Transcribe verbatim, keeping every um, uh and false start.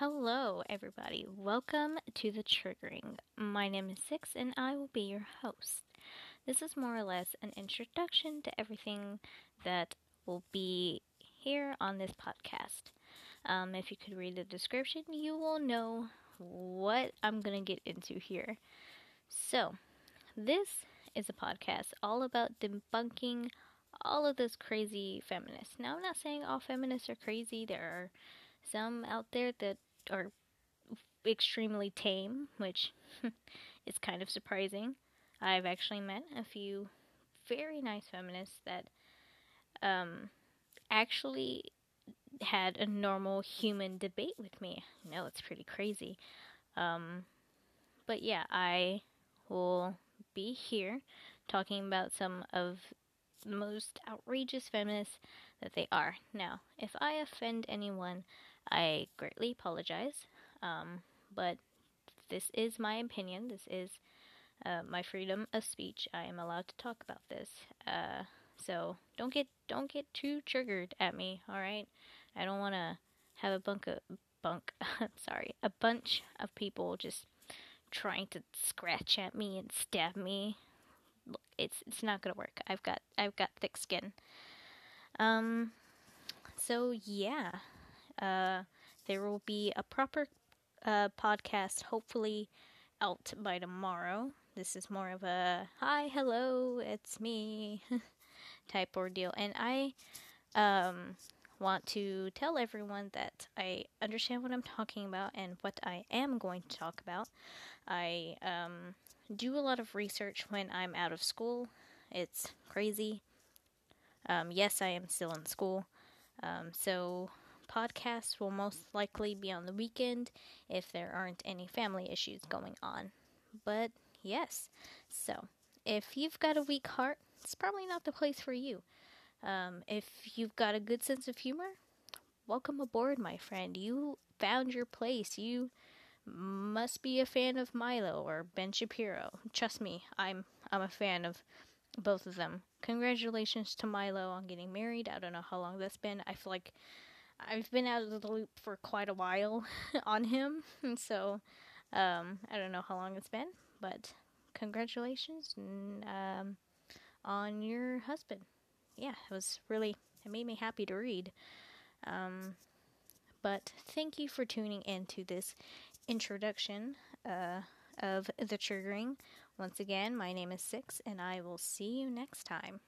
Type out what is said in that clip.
Hello everybody, welcome to The Triggering. My name is Six and I will be your host. This is more or less an introduction to everything that will be here on this podcast. Um, if you could read the description, you will know what I'm going to get into here. So, this is a podcast all about debunking all of those crazy feminists. Now, I'm not saying all feminists are crazy. There are some out there that are extremely tame, which is kind of surprising. I've actually met a few very nice feminists that um, actually had a normal human debate with me. I know it's pretty crazy. Um, but yeah, I will be here talking about some of the most outrageous feminists that they are. Now, if I offend anyone, I greatly apologize, um, but this is my opinion. This is uh, my freedom of speech. I am allowed to talk about this, uh, so don't get don't get too triggered at me. All right, I don't want to have a bunk of, bunk. sorry, a bunch of people just trying to scratch at me and stab me. It's it's not gonna work. I've got I've got thick skin. Um, so yeah. Uh, there will be a proper uh, podcast hopefully out by tomorrow. This is more of a hi, hello, it's me type ordeal. And I um, want to tell everyone that I understand what I'm talking about and what I am going to talk about. I um, do a lot of research when I'm out of school. It's crazy. Um, yes, I am still in school. Um, so... Podcasts will most likely be on the weekend if there aren't any family issues going on. But yes, so if you've got a weak heart, it's probably not the place for you. Um, if you've got a good sense of humor, welcome aboard, my friend. You found your place. You must be a fan of Milo or Ben Shapiro. Trust me, I'm I'm a fan of both of them. Congratulations to Milo on getting married. I don't know how long that's been. I feel like I've been out of the loop for quite a while on him, so um, I don't know how long it's been, but congratulations um, on your husband. Yeah, it was really, it made me happy to read. Um, but thank you for tuning in to this introduction uh, of The Triggering. Once again, my name is Six, and I will see you next time.